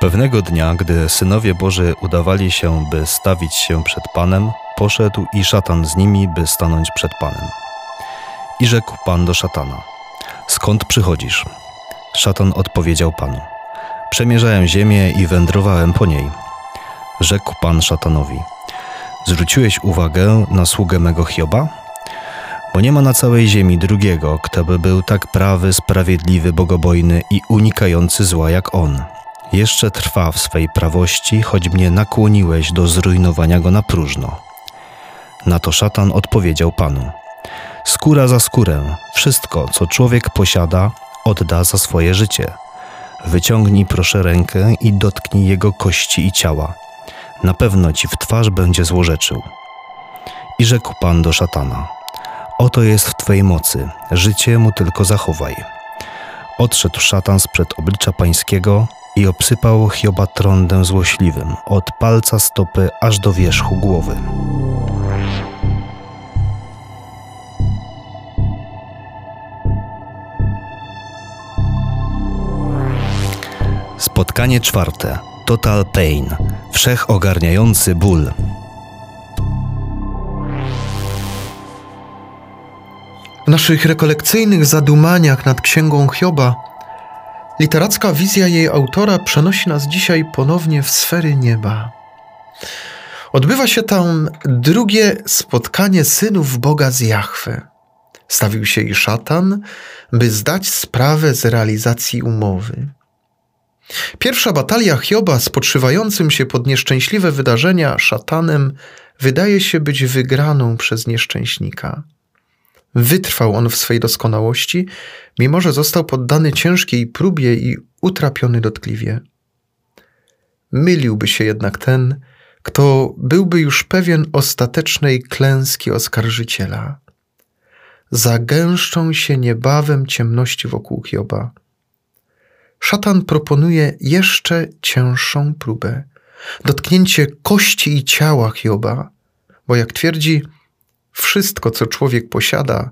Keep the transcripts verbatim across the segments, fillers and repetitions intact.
Pewnego dnia, gdy synowie Boży udawali się, by stawić się przed Panem, poszedł i szatan z nimi, by stanąć przed Panem. I rzekł Pan do szatana: skąd przychodzisz? Szatan odpowiedział Panu: przemierzałem ziemię i wędrowałem po niej. Rzekł Pan szatanowi: zwróciłeś uwagę na sługę mego Hioba? Bo nie ma na całej ziemi drugiego, kto by był tak prawy, sprawiedliwy, bogobojny i unikający zła jak on. Jeszcze trwa w swej prawości, choć mnie nakłoniłeś do zrujnowania go na próżno. Na to szatan odpowiedział Panu: skóra za skórę, wszystko, co człowiek posiada, odda za swoje życie. Wyciągnij proszę rękę i dotknij jego kości i ciała. Na pewno ci w twarz będzie złorzeczył. I rzekł Pan do szatana: oto jest w twojej mocy, życie mu tylko zachowaj. Odszedł szatan sprzed oblicza Pańskiego i obsypał Hioba trądem złośliwym, od palca stopy aż do wierzchu głowy. Spotkanie czwarte. Total pain. Wszechogarniający ból. W naszych rekolekcyjnych zadumaniach nad Księgą Hioba literacka wizja jej autora przenosi nas dzisiaj ponownie w sfery nieba. Odbywa się tam drugie spotkanie synów Boga z Jahwe. Stawił się i szatan, by zdać sprawę z realizacji umowy. Pierwsza batalia Hioba z podszywającym się pod nieszczęśliwe wydarzenia szatanem wydaje się być wygraną przez nieszczęśnika. Wytrwał on w swej doskonałości, mimo że został poddany ciężkiej próbie i utrapiony dotkliwie. Myliłby się jednak ten, kto byłby już pewien ostatecznej klęski oskarżyciela. Zagęszczą się niebawem ciemności wokół Hioba. Szatan proponuje jeszcze cięższą próbę. Dotknięcie kości i ciała Hioba, bo jak twierdzi, wszystko, co człowiek posiada,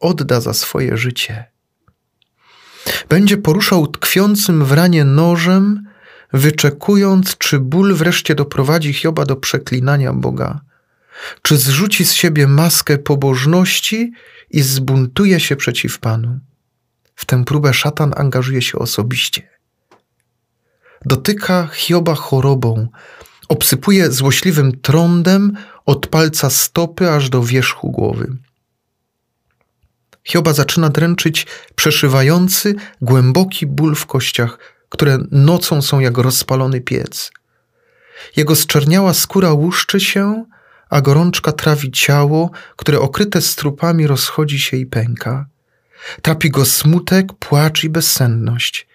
odda za swoje życie. Będzie poruszał tkwiącym w ranie nożem, wyczekując, czy ból wreszcie doprowadzi Hioba do przeklinania Boga, czy zrzuci z siebie maskę pobożności i zbuntuje się przeciw Panu. W tę próbę szatan angażuje się osobiście. Dotyka Hioba chorobą, obsypuje złośliwym trądem od palca stopy aż do wierzchu głowy. Hioba zaczyna dręczyć przeszywający, głęboki ból w kościach, które nocą są jak rozpalony piec. Jego zczerniała skóra łuszczy się, a gorączka trawi ciało, które okryte strupami rozchodzi się i pęka. Trapi go smutek, płacz i bezsenność.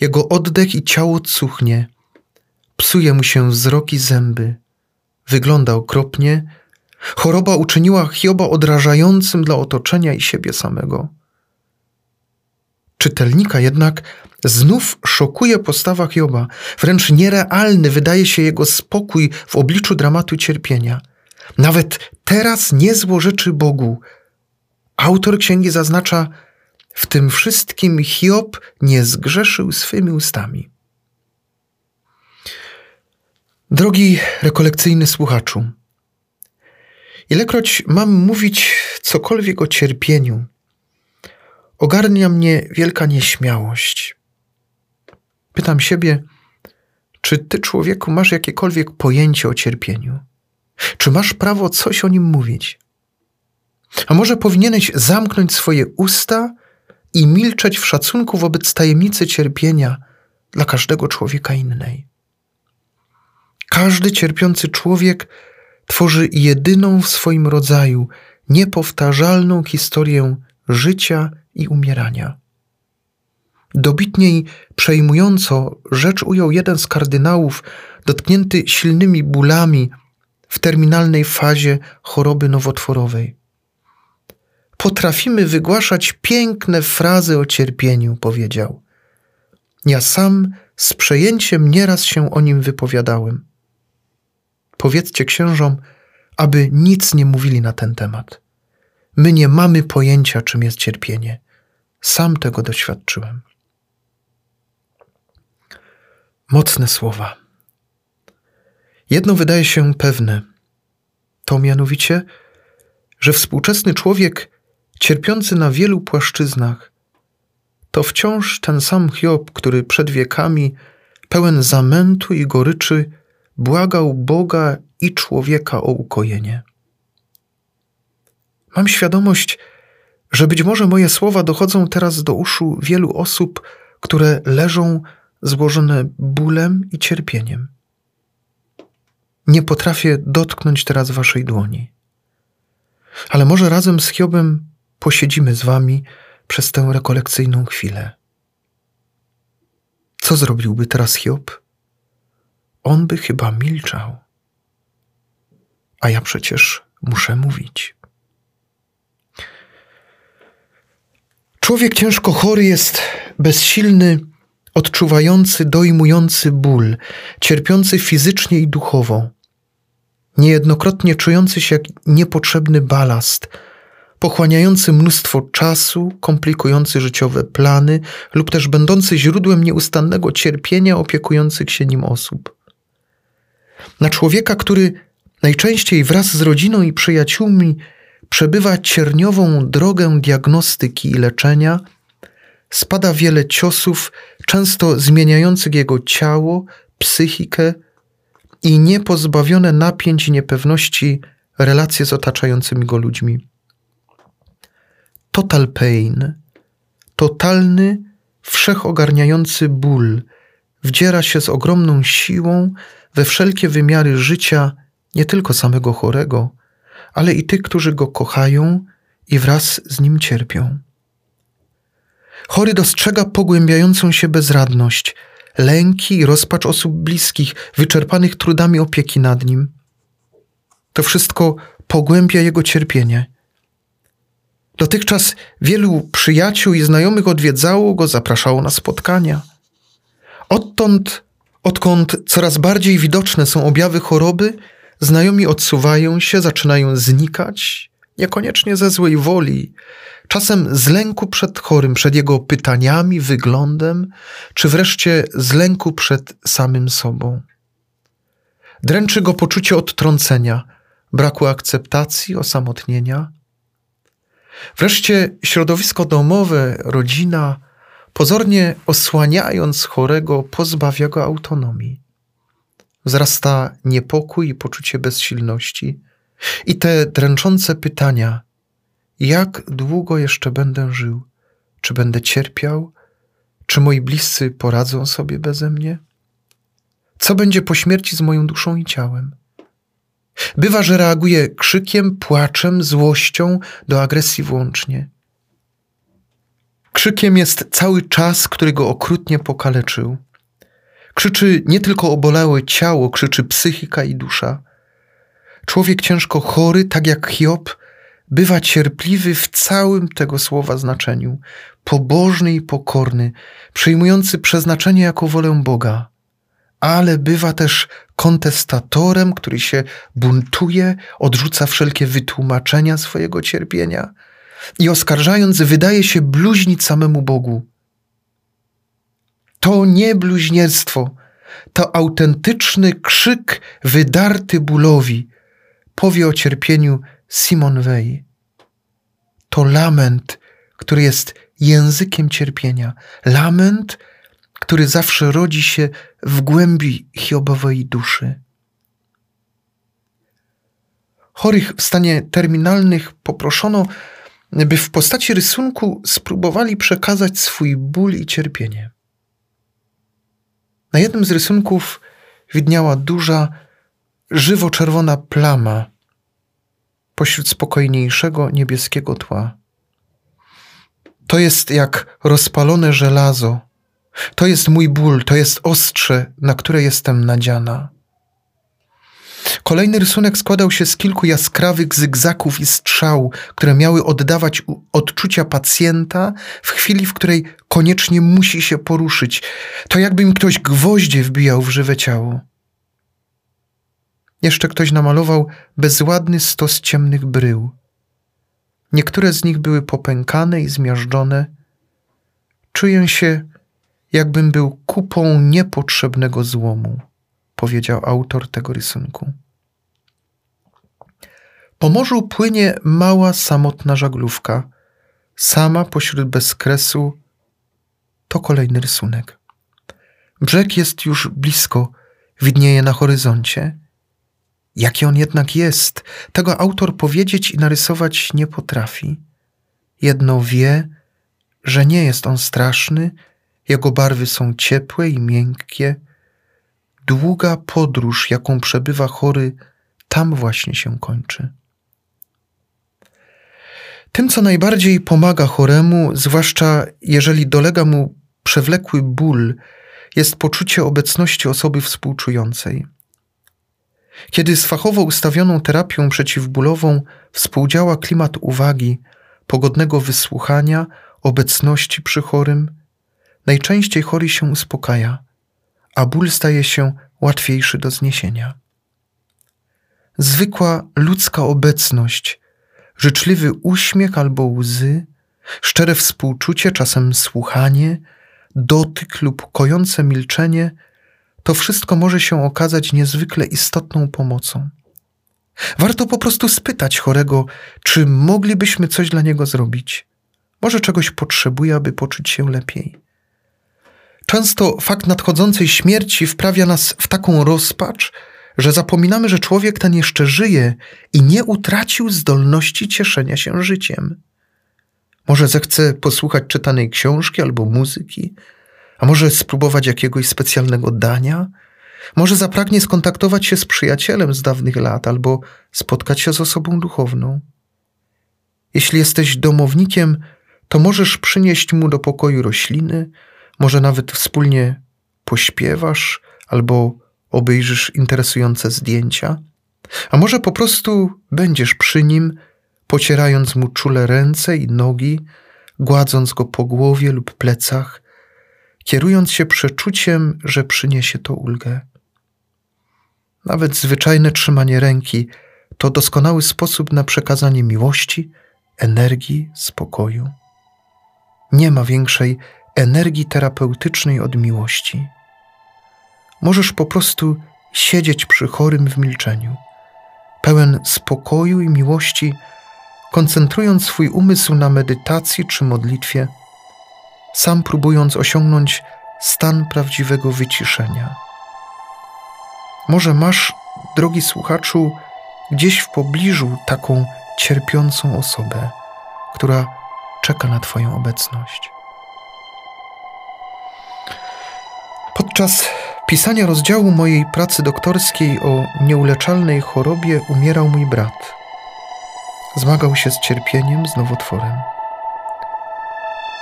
Jego oddech i ciało cuchnie. Psuje mu się wzrok i zęby. Wygląda okropnie. Choroba uczyniła Hioba odrażającym dla otoczenia i siebie samego. Czytelnika jednak znów szokuje postawa Hioba. Wręcz nierealny wydaje się jego spokój w obliczu dramatu cierpienia. Nawet teraz nie złorzeczy Bogu. Autor księgi zaznacza: w tym wszystkim Hiob nie zgrzeszył swymi ustami. Drogi rekolekcyjny słuchaczu, ilekroć mam mówić cokolwiek o cierpieniu, ogarnia mnie wielka nieśmiałość. Pytam siebie, czy ty, człowieku, masz jakiekolwiek pojęcie o cierpieniu? Czy masz prawo coś o nim mówić? A może powinieneś zamknąć swoje usta i milczeć w szacunku wobec tajemnicy cierpienia dla każdego człowieka innej? Każdy cierpiący człowiek tworzy jedyną w swoim rodzaju, niepowtarzalną historię życia i umierania. Dobitniej przejmująco rzecz ujął jeden z kardynałów dotknięty silnymi bólami w terminalnej fazie choroby nowotworowej. Potrafimy wygłaszać piękne frazy o cierpieniu, powiedział. Ja sam z przejęciem nieraz się o nim wypowiadałem. Powiedzcie księżom, aby nic nie mówili na ten temat. My nie mamy pojęcia, czym jest cierpienie. Sam tego doświadczyłem. Mocne słowa. Jedno wydaje się pewne, to mianowicie, że współczesny człowiek cierpiący na wielu płaszczyznach to wciąż ten sam Hiob, który przed wiekami pełen zamętu i goryczy błagał Boga i człowieka o ukojenie. Mam świadomość, że być może moje słowa dochodzą teraz do uszu wielu osób, które leżą złożone bólem i cierpieniem. Nie potrafię dotknąć teraz waszej dłoni. Ale może razem z Hiobem posiedzimy z wami przez tę rekolekcyjną chwilę. Co zrobiłby teraz Hiob? On by chyba milczał. A ja przecież muszę mówić. Człowiek ciężko chory jest bezsilny, odczuwający, dojmujący ból, cierpiący fizycznie i duchowo, niejednokrotnie czujący się jak niepotrzebny balast, pochłaniający mnóstwo czasu, komplikujący życiowe plany lub też będący źródłem nieustannego cierpienia opiekujących się nim osób. Na człowieka, który najczęściej wraz z rodziną i przyjaciółmi przebywa cierniową drogę diagnostyki i leczenia, spada wiele ciosów, często zmieniających jego ciało, psychikę i niepozbawione napięć i niepewności relacje z otaczającymi go ludźmi. Total pain, totalny, wszechogarniający ból, wdziera się z ogromną siłą we wszelkie wymiary życia nie tylko samego chorego, ale i tych, którzy go kochają i wraz z nim cierpią. Chory dostrzega pogłębiającą się bezradność, lęki i rozpacz osób bliskich, wyczerpanych trudami opieki nad nim. To wszystko pogłębia jego cierpienie. Dotychczas wielu przyjaciół i znajomych odwiedzało go, zapraszało na spotkania. Odtąd, odkąd coraz bardziej widoczne są objawy choroby, znajomi odsuwają się, zaczynają znikać, niekoniecznie ze złej woli, czasem z lęku przed chorym, przed jego pytaniami, wyglądem, czy wreszcie z lęku przed samym sobą. Dręczy go poczucie odtrącenia, braku akceptacji, osamotnienia. Wreszcie środowisko domowe, rodzina, pozornie osłaniając chorego, pozbawia go autonomii. Wzrasta niepokój i poczucie bezsilności. I te dręczące pytania, jak długo jeszcze będę żył? Czy będę cierpiał? Czy moi bliscy poradzą sobie beze mnie? Co będzie po śmierci z moją duszą i ciałem? Bywa, że reaguje krzykiem, płaczem, złością, do agresji włącznie. Krzykiem jest cały czas, który go okrutnie pokaleczył. Krzyczy nie tylko obolałe ciało, krzyczy psychika i dusza. Człowiek ciężko chory, tak jak Hiob, bywa cierpliwy w całym tego słowa znaczeniu, pobożny i pokorny, przyjmujący przeznaczenie jako wolę Boga, ale bywa też kontestatorem, który się buntuje, odrzuca wszelkie wytłumaczenia swojego cierpienia i oskarżając wydaje się bluźnić samemu Bogu. To nie bluźnierstwo, to autentyczny krzyk wydarty bólowi, powie o cierpieniu Simone Weil. To lament, który jest językiem cierpienia. Lament, który zawsze rodzi się w głębi Hiobowej duszy. Chorych w stanie terminalnych poproszono, by w postaci rysunku spróbowali przekazać swój ból i cierpienie. Na jednym z rysunków widniała duża, żywo-czerwona plama pośród spokojniejszego niebieskiego tła. To jest jak rozpalone żelazo. To jest mój ból, to jest ostrze, na które jestem nadziana. Kolejny rysunek składał się z kilku jaskrawych zygzaków i strzał, które miały oddawać odczucia pacjenta w chwili, w której koniecznie musi się poruszyć. To jakby mi ktoś gwoździe wbijał w żywe ciało. Jeszcze ktoś namalował bezładny stos ciemnych brył. Niektóre z nich były popękane i zmiażdżone. Czuję się jakbym był kupą niepotrzebnego złomu, powiedział autor tego rysunku. Po morzu płynie mała, samotna żaglówka, sama pośród bezkresu. To kolejny rysunek. Brzeg jest już blisko, widnieje na horyzoncie. Jaki on jednak jest, tego autor powiedzieć i narysować nie potrafi. Jedno wie, że nie jest on straszny, jego barwy są ciepłe i miękkie. Długa podróż, jaką przebywa chory, tam właśnie się kończy. Tym, co najbardziej pomaga choremu, zwłaszcza jeżeli dolega mu przewlekły ból, jest poczucie obecności osoby współczującej. Kiedy z fachowo ustawioną terapią przeciwbólową współdziała klimat uwagi, pogodnego wysłuchania, obecności przy chorym, najczęściej chory się uspokaja, a ból staje się łatwiejszy do zniesienia. Zwykła ludzka obecność, życzliwy uśmiech albo łzy, szczere współczucie, czasem słuchanie, dotyk lub kojące milczenie, to wszystko może się okazać niezwykle istotną pomocą. Warto po prostu spytać chorego, czy moglibyśmy coś dla niego zrobić. Może czegoś potrzebuje, aby poczuć się lepiej. Często fakt nadchodzącej śmierci wprawia nas w taką rozpacz, że zapominamy, że człowiek ten jeszcze żyje i nie utracił zdolności cieszenia się życiem. Może zechce posłuchać czytanej książki albo muzyki, a może spróbować jakiegoś specjalnego dania, może zapragnie skontaktować się z przyjacielem z dawnych lat albo spotkać się z osobą duchowną. Jeśli jesteś domownikiem, to możesz przynieść mu do pokoju rośliny, może nawet wspólnie pośpiewasz albo obejrzysz interesujące zdjęcia, a może po prostu będziesz przy nim, pocierając mu czule ręce i nogi, gładząc go po głowie lub plecach, kierując się przeczuciem, że przyniesie to ulgę. Nawet zwyczajne trzymanie ręki to doskonały sposób na przekazanie miłości, energii, spokoju. Nie ma większej energii terapeutycznej od miłości. Możesz po prostu siedzieć przy chorym w milczeniu, pełen spokoju i miłości, koncentrując swój umysł na medytacji czy modlitwie, sam próbując osiągnąć stan prawdziwego wyciszenia. Może masz, drogi słuchaczu, gdzieś w pobliżu taką cierpiącą osobę, która czeka na Twoją obecność. Podczas pisania rozdziału mojej pracy doktorskiej o nieuleczalnej chorobie umierał mój brat. Zmagał się z cierpieniem, z nowotworem.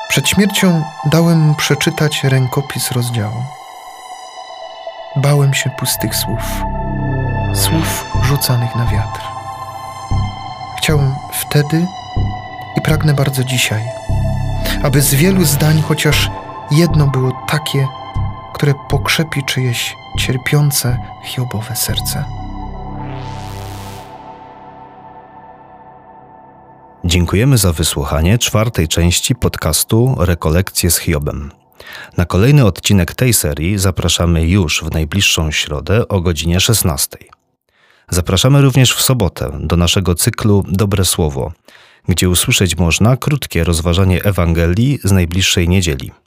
Przed śmiercią dałem mu przeczytać rękopis rozdziału. Bałem się pustych słów, słów rzucanych na wiatr. Chciałem wtedy i pragnę bardzo dzisiaj, aby z wielu zdań chociaż jedno było takie, które pokrzepi czyjeś cierpiące, hiobowe serce. Dziękujemy za wysłuchanie czwartej części podcastu Rekolekcje z Hiobem. Na kolejny odcinek tej serii zapraszamy już w najbliższą środę o godzinie szesnastej. Zapraszamy również w sobotę do naszego cyklu Dobre Słowo, gdzie usłyszeć można krótkie rozważanie Ewangelii z najbliższej niedzieli.